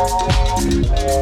I love that music.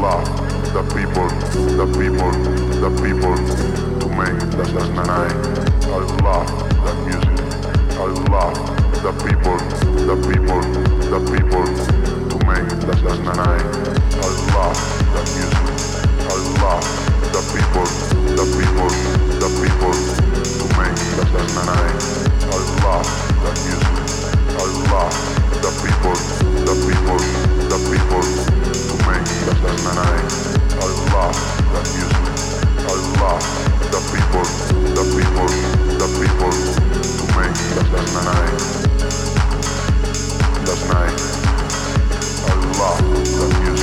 love the people to make the Sasnanai. I love the music. I love the people to make the Sasnanai. I love the music. I love the people to make the Sasnanai. I love the music. I love the people to make the Sasnanai. I love the music. I love the people to make the Sasnanai. That's night. I love the music.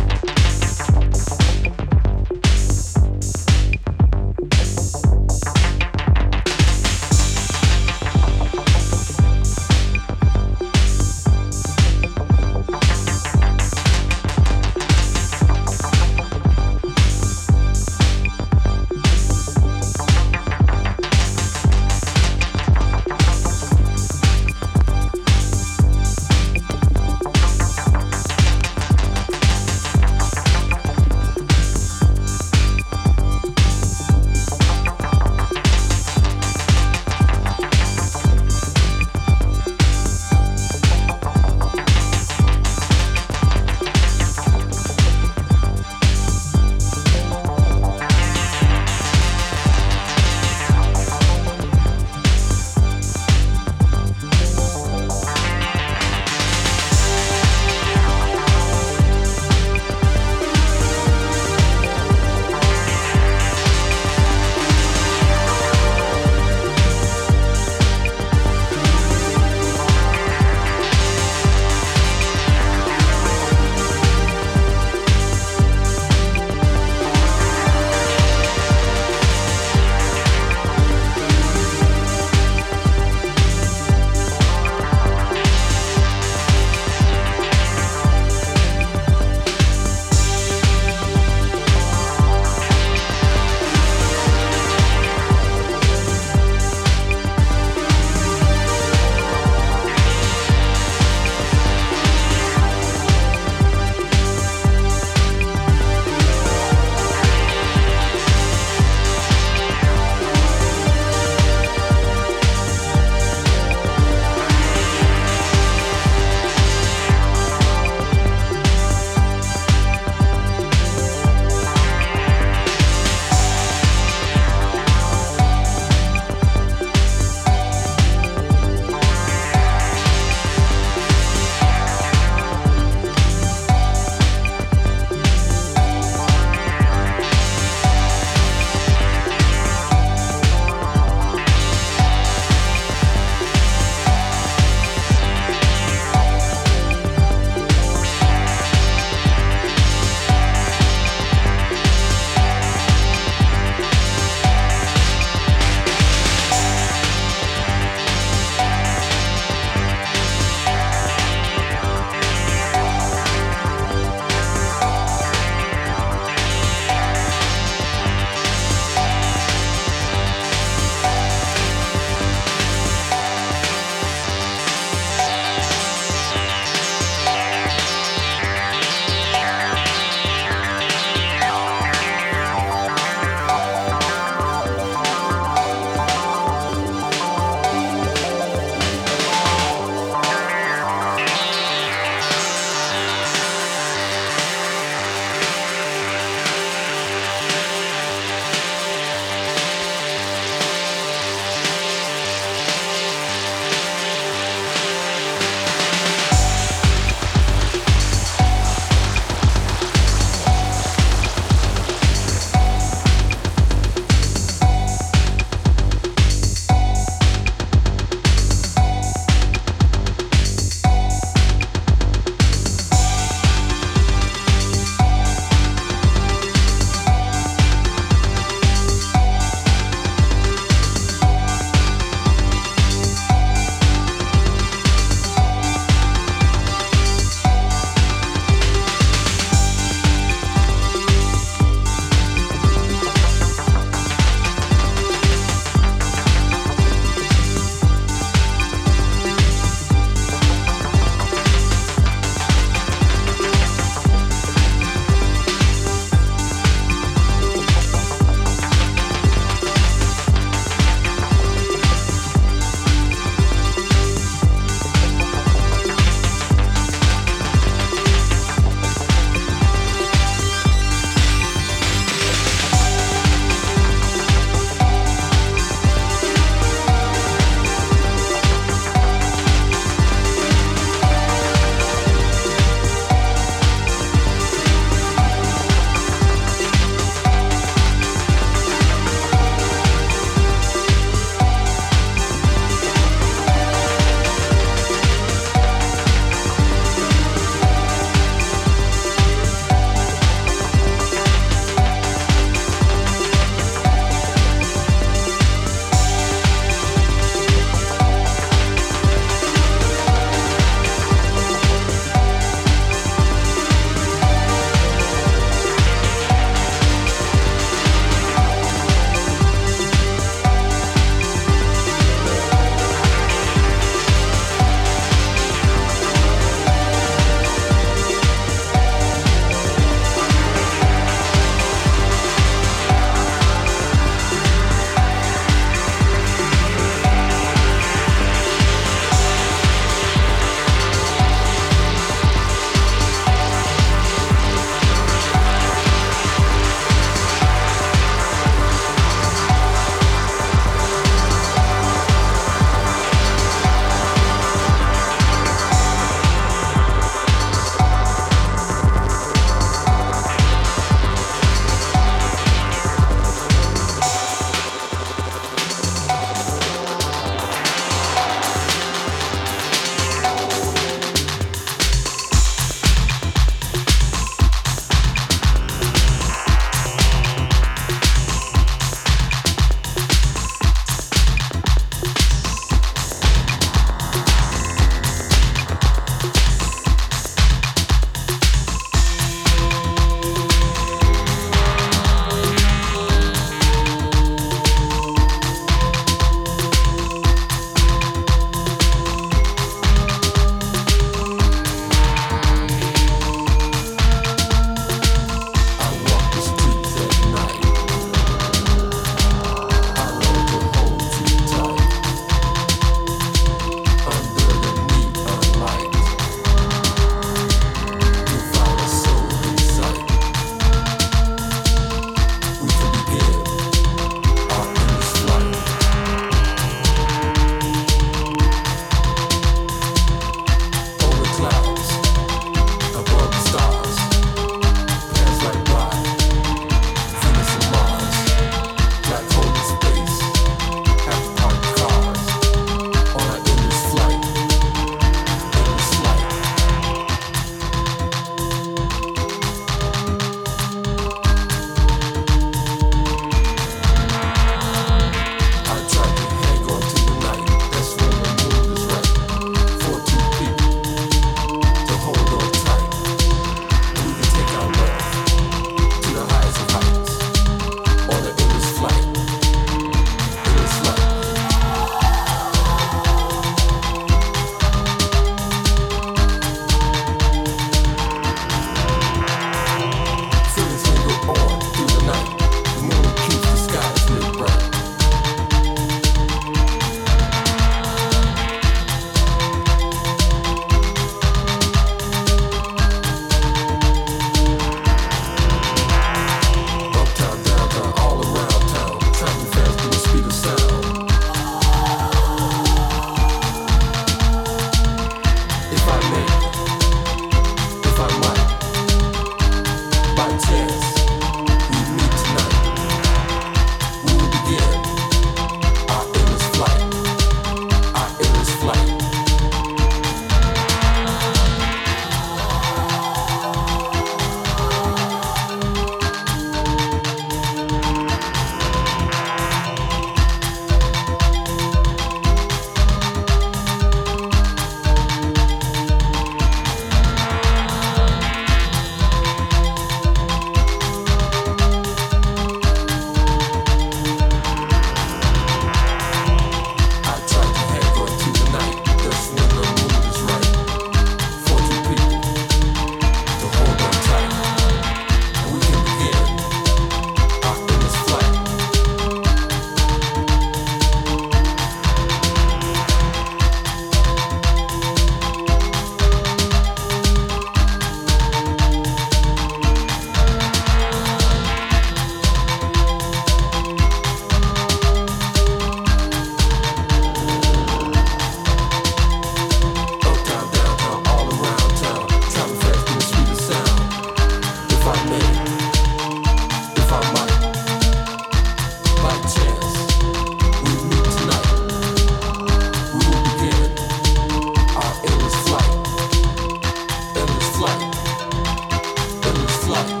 flood.